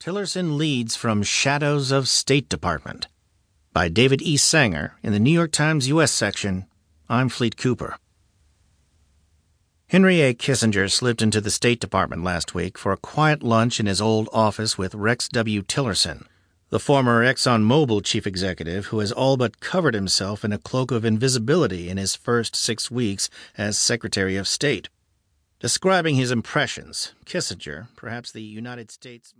Tillerson Leads from Shadows of State Department by David E. Sanger in the New York Times U.S. section. I'm Fleet Cooper. Henry A. Kissinger slipped into the State Department last week for a quiet lunch in his old office with Rex W. Tillerson, the former ExxonMobil chief executive who has all but covered himself in a cloak of invisibility in his first 6 weeks as Secretary of State. Describing his impressions, Kissinger, perhaps the United States...